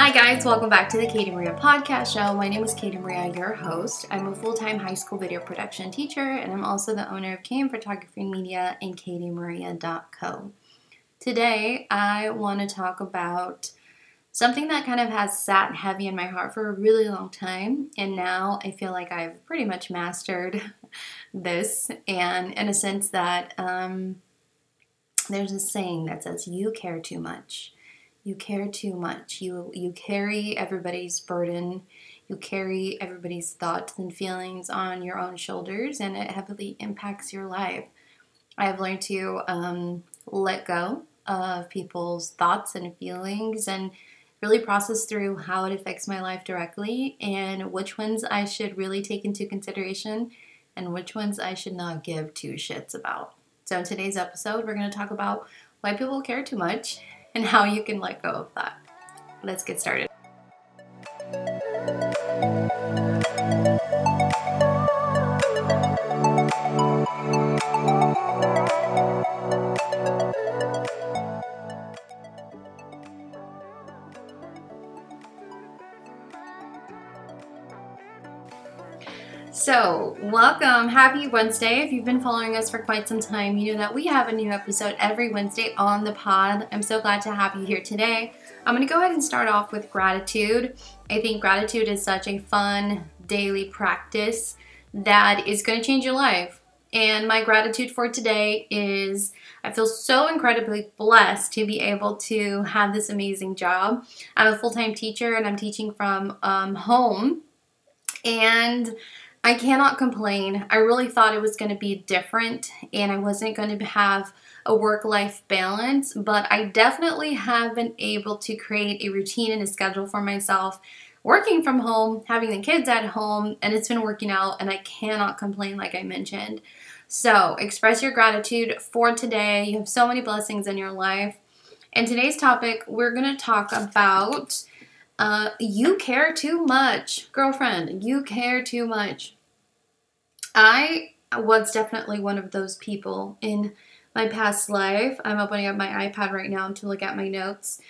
Hi guys, welcome back to the Katie Maria podcast show. My name is Katie Maria, your host. I'm a full-time high school video production teacher, and I'm also the owner of KM Photography Media and katiemaria.co. Today, I want to talk about something that kind of has sat heavy in my heart for a really long time, and now I feel like I've pretty much mastered this, and in a sense that there's a saying that says, you care too much. You care too much. You carry everybody's burden. You carry everybody's thoughts and feelings on your own shoulders, and it heavily impacts your life. I've learned to let go of people's thoughts and feelings and really process through how it affects my life directly and which ones I should really take into consideration and which ones I should not give two shits about. So in today's episode, we're going to talk about why people care too much and how you can let go of that. Let's get started. So, welcome. Happy Wednesday. If you've been following us for quite some time, you know that we have a new episode every Wednesday on the pod. I'm so glad to have you here today. I'm going to go ahead and start off with gratitude. I think gratitude is such a fun daily practice that is going to change your life. And my gratitude for today is I feel so incredibly blessed to be able to have this amazing job. I'm a full-time teacher and I'm teaching from home. And I cannot complain. I really thought it was going to be different and I wasn't going to have a work-life balance, but I definitely have been able to create a routine and a schedule for myself working from home, having the kids at home, and it's been working out and I cannot complain like I mentioned. So express your gratitude for today. You have so many blessings in your life. And today's topic, we're going to talk about you care too much. Girlfriend, you care too much. I was definitely one of those people in my past life. I'm opening up my iPad right now to look at my notes.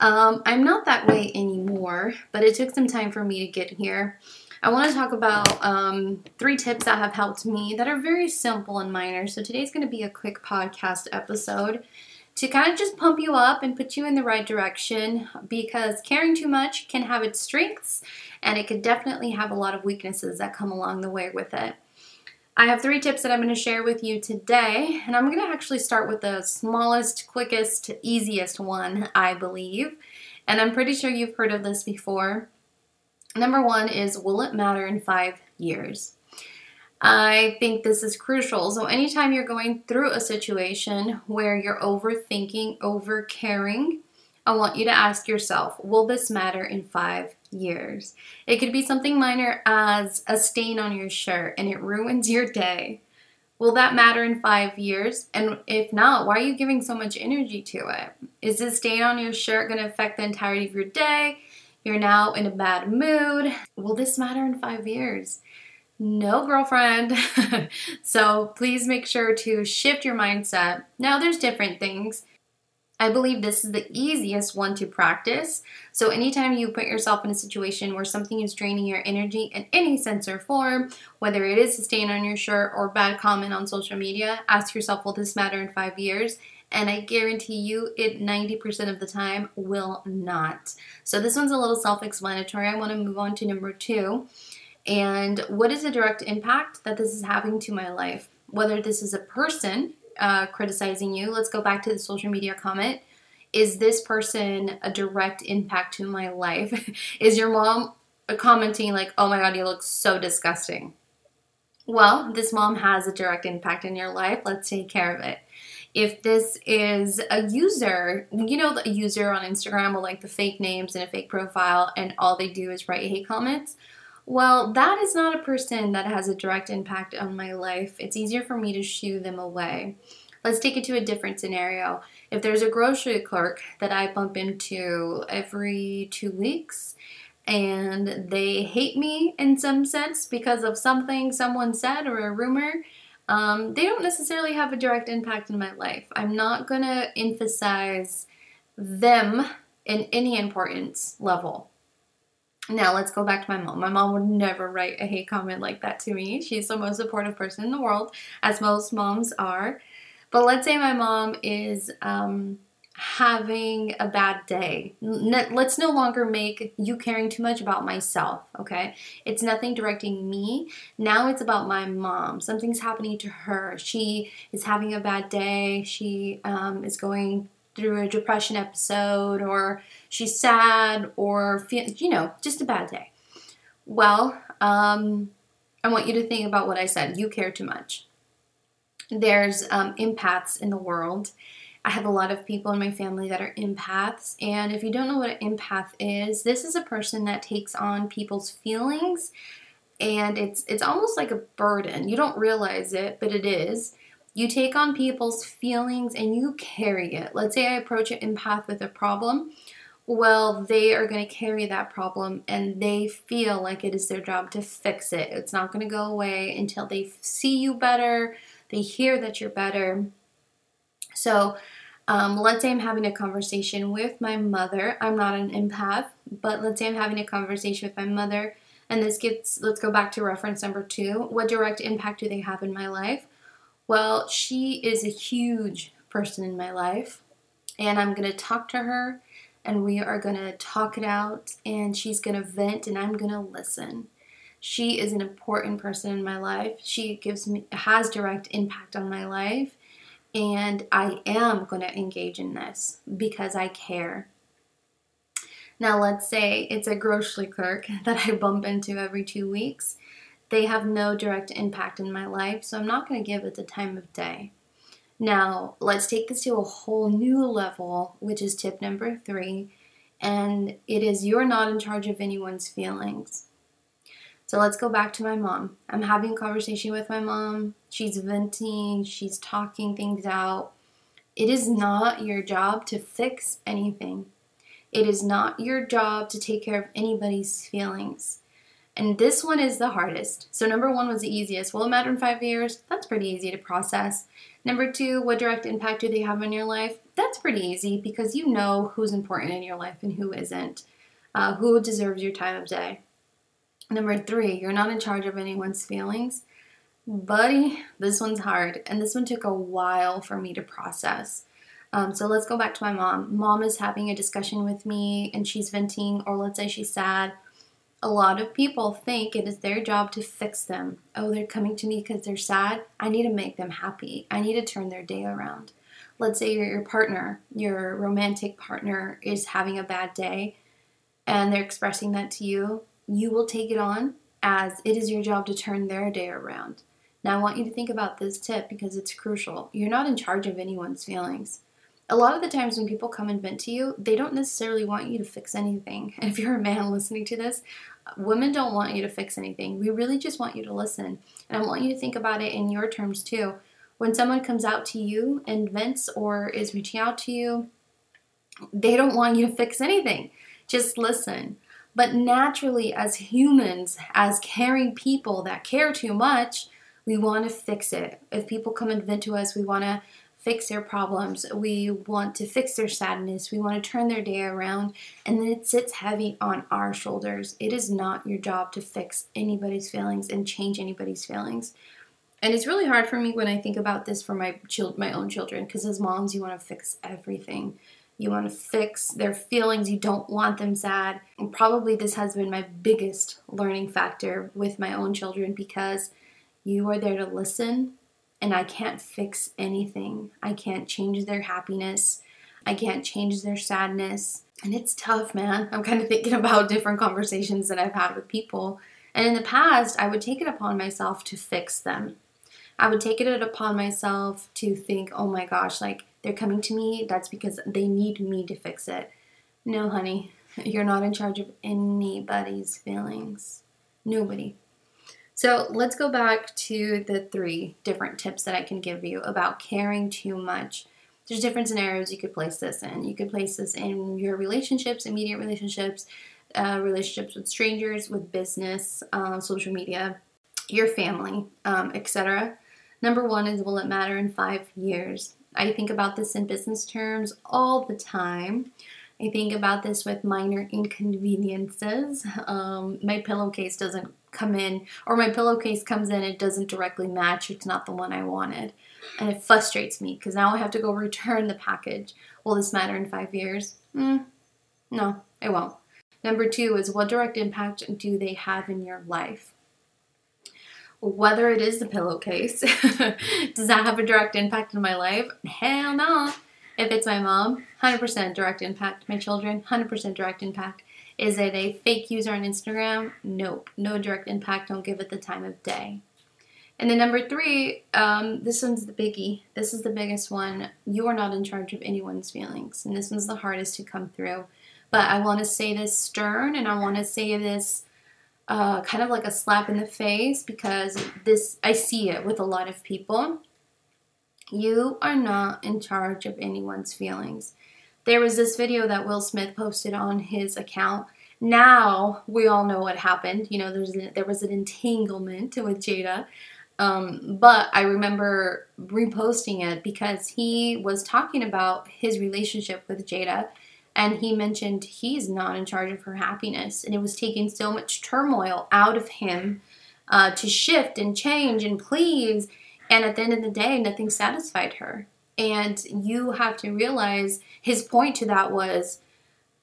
I'm not that way anymore, but it took some time for me to get here. I want to talk about 3 tips that have helped me that are very simple and minor. So today's going to be a quick podcast episode to kind of just pump you up and put you in the right direction, because caring too much can have its strengths and it could definitely have a lot of weaknesses that come along the way with it. I have 3 tips that I'm going to share with you today, and I'm going to actually start with the smallest, quickest, easiest one, I believe, and I'm pretty sure you've heard of this before. Number 1 is, will it matter in 5 years? I think this is crucial. So anytime you're going through a situation where you're overthinking, overcaring, I want you to ask yourself, will this matter in 5 years? It could be something minor as a stain on your shirt and it ruins your day. Will that matter in 5 years? And if not, why are you giving so much energy to it? Is this stain on your shirt going to affect the entirety of your day? You're now in a bad mood. Will this matter in 5 years? No, girlfriend. So please make sure to shift your mindset. Now, there's different things. I believe this is the easiest one to practice. So anytime you put yourself in a situation where something is draining your energy in any sense or form, whether it is a stain on your shirt or bad comment on social media, ask yourself, will this matter in 5 years? And I guarantee you it 90% of the time will not. So this one's a little self-explanatory. I want to move on to number 2. And what is the direct impact that this is having to my life? Whether this is a person criticizing you, let's go back to the social media comment. Is this person a direct impact to my life? Is your mom commenting like, oh my God, you look so disgusting? Well, this mom has a direct impact in your life. Let's take care of it. If this is a user, you know, the user on Instagram will like the fake names and a fake profile and all they do is write hate comments. Well, that is not a person that has a direct impact on my life. It's easier for me to shoo them away. Let's take it to a different scenario. If there's a grocery clerk that I bump into every 2 weeks and they hate me in some sense because of something someone said or a rumor, they don't necessarily have a direct impact in my life. I'm not going to emphasize them in any importance level. Now let's go back to my mom. My mom would never write a hate comment like that to me. She's the most supportive person in the world, as most moms are. But let's say my mom is having a bad day. Let's no longer make you caring too much about myself, okay? It's nothing directing me. Now it's about my mom. Something's happening to her. She is having a bad day. She is going through a depression episode, or she's sad, or, just a bad day. Well, I want you to think about what I said. You care too much. There's empaths in the world. I have a lot of people in my family that are empaths, and if you don't know what an empath is, this is a person that takes on people's feelings, and it's almost like a burden. You don't realize it, but it is. You take on people's feelings and you carry it. Let's say I approach an empath with a problem. Well, they are going to carry that problem, and they feel like it is their job to fix it. It's not going to go away until they see you better, they hear that you're better. So let's say I'm having a conversation with my mother. I'm not an empath, but let's say I'm having a conversation with my mother, and let's go back to reference number 2. What direct impact do they have in my life? Well, she is a huge person in my life, and I'm going to talk to her, and we are going to talk it out, and she's going to vent, and I'm going to listen. She is an important person in my life. She has direct impact on my life, and I am going to engage in this because I care. Now, let's say it's a grocery clerk that I bump into every 2 weeks. They have no direct impact in my life, so I'm not going to give it the time of day. Now, let's take this to a whole new level, which is tip number 3, and it is you're not in charge of anyone's feelings. So let's go back to my mom. I'm having a conversation with my mom. She's venting. She's talking things out. It is not your job to fix anything. It is not your job to take care of anybody's feelings. And this one is the hardest. So number 1 was the easiest. Will it matter in 5 years? That's pretty easy to process. Number 2, what direct impact do they have on your life? That's pretty easy because you know who's important in your life and who isn't, who deserves your time of day. Number 3, you're not in charge of anyone's feelings. Buddy, this one's hard, and this one took a while for me to process. So let's go back to my mom. Mom is having a discussion with me, and she's venting, or let's say she's sad. A lot of people think it is their job to fix them. Oh, they're coming to me because they're sad. I need to make them happy. I need to turn their day around. Let's say your partner, your romantic partner, is having a bad day, and they're expressing that to you. You will take it on as it is your job to turn their day around. Now, I want you to think about this tip because it's crucial. You're not in charge of anyone's feelings. A lot of the times when people come and vent to you, they don't necessarily want you to fix anything. And if you're a man listening to this, women don't want you to fix anything. We really just want you to listen. And I want you to think about it in your terms too. When someone comes out to you and vents or is reaching out to you, they don't want you to fix anything. Just listen. But naturally, as humans, as caring people that care too much, we want to fix it. If people come and vent to us, we want to fix their problems. We want to fix their sadness. We want to turn their day around. And then it sits heavy on our shoulders. It is not your job to fix anybody's feelings and change anybody's feelings. And it's really hard for me when I think about this for my own children, because as moms, you want to fix everything. You want to fix their feelings. You don't want them sad. And probably this has been my biggest learning factor with my own children, because you are there to listen, and I can't fix anything. I can't change their happiness. I can't change their sadness. And it's tough, man. I'm kind of thinking about different conversations that I've had with people. And in the past, I would take it upon myself to fix them. I would take it upon myself to think, oh my gosh, they're coming to me, that's because they need me to fix it. No, honey, you're not in charge of anybody's feelings. Nobody. So let's go back to the 3 different tips that I can give you about caring too much. There's different scenarios you could place this in. You could place this in your relationships, immediate relationships, relationships with strangers, with business, social media, your family, etc. Number 1 is, will it matter in 5 years? I think about this in business terms all the time. I think about this with minor inconveniences. My pillowcase doesn't come in, or my pillowcase comes in, it doesn't directly match, it's not the one I wanted. And it frustrates me because now I have to go return the package. Will this matter in 5 years? No, it won't. Number two is, what direct impact do they have in your life? Whether it is the pillowcase, does that have a direct impact in my life? Hell no. If it's my mom, 100% direct impact. My children, 100% direct impact. Is it a fake user on Instagram? Nope. No direct impact. Don't give it the time of day. And then number three, this one's the biggie. This is the biggest one. You are not in charge of anyone's feelings. And this one's the hardest to come through. But I want to say this stern, and I want to say this kind of like a slap in the face, because this, I see it with a lot of people. You are not in charge of anyone's feelings. There was this video that Will Smith posted on his account. Now we all know what happened. You know, there was an entanglement with Jada. But I remember reposting it because he was talking about his relationship with Jada. And he mentioned he's not in charge of her happiness. And it was taking so much turmoil out of him to shift and change and please. And at the end of the day, nothing satisfied her. And you have to realize his point to that was,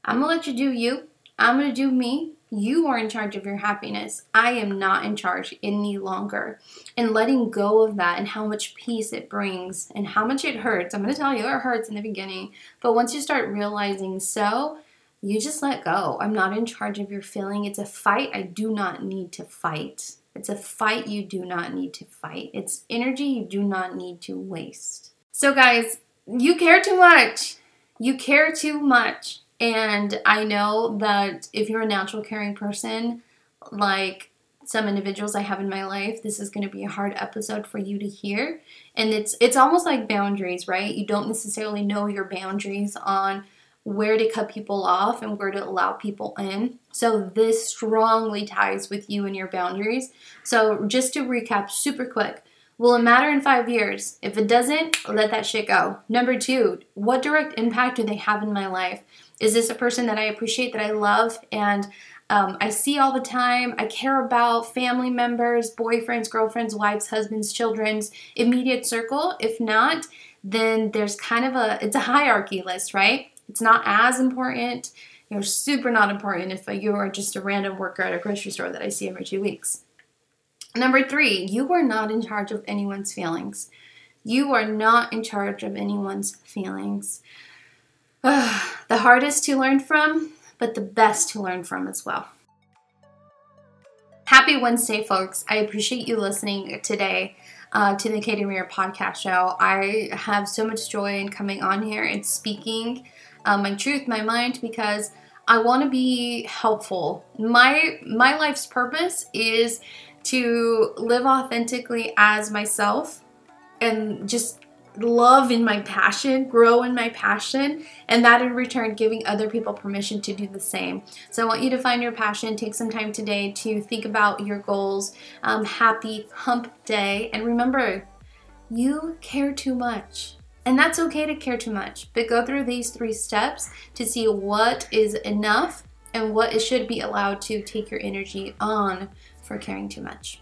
I'm going to let you do you. I'm going to do me. You are in charge of your happiness. I am not in charge any longer. And letting go of that and how much peace it brings and how much it hurts. I'm going to tell you, it hurts in the beginning. But once you start realizing so, you just let go. I'm not in charge of your feeling. It's a fight I do not need to fight. It's a fight you do not need to fight. It's energy you do not need to waste. So guys, you care too much. You care too much. And I know that if you're a natural caring person, like some individuals I have in my life, this is going to be a hard episode for you to hear. And it's almost like boundaries, right? You don't necessarily know your boundaries on where to cut people off and where to allow people in. So this strongly ties with you and your boundaries. So just to recap super quick. Will it matter in 5 years? If it doesn't, let that shit go. Number two, what direct impact do they have in my life? Is this a person that I appreciate, that I love, and I see all the time? I care about family members, boyfriends, girlfriends, wives, husbands, children's immediate circle. If not, then there's kind of it's a hierarchy list, right? It's not as important. You're super not important if you are just a random worker at a grocery store that I see every 2 weeks. Number three, you are not in charge of anyone's feelings. You are not in charge of anyone's feelings. The hardest to learn from, but the best to learn from as well. Happy Wednesday, folks. I appreciate you listening today to the Katie Maria podcast show. I have so much joy in coming on here and speaking my truth, my mind, because I want to be helpful. My life's purpose is to live authentically as myself and just love in my passion, grow in my passion, and that in return giving other people permission to do the same. So I want you to find your passion. Take some time today to think about your goals. Happy hump day. And remember, you care too much. And that's okay to care too much, but go through these 3 steps to see what is enough and what it should be allowed to take your energy on for caring too much.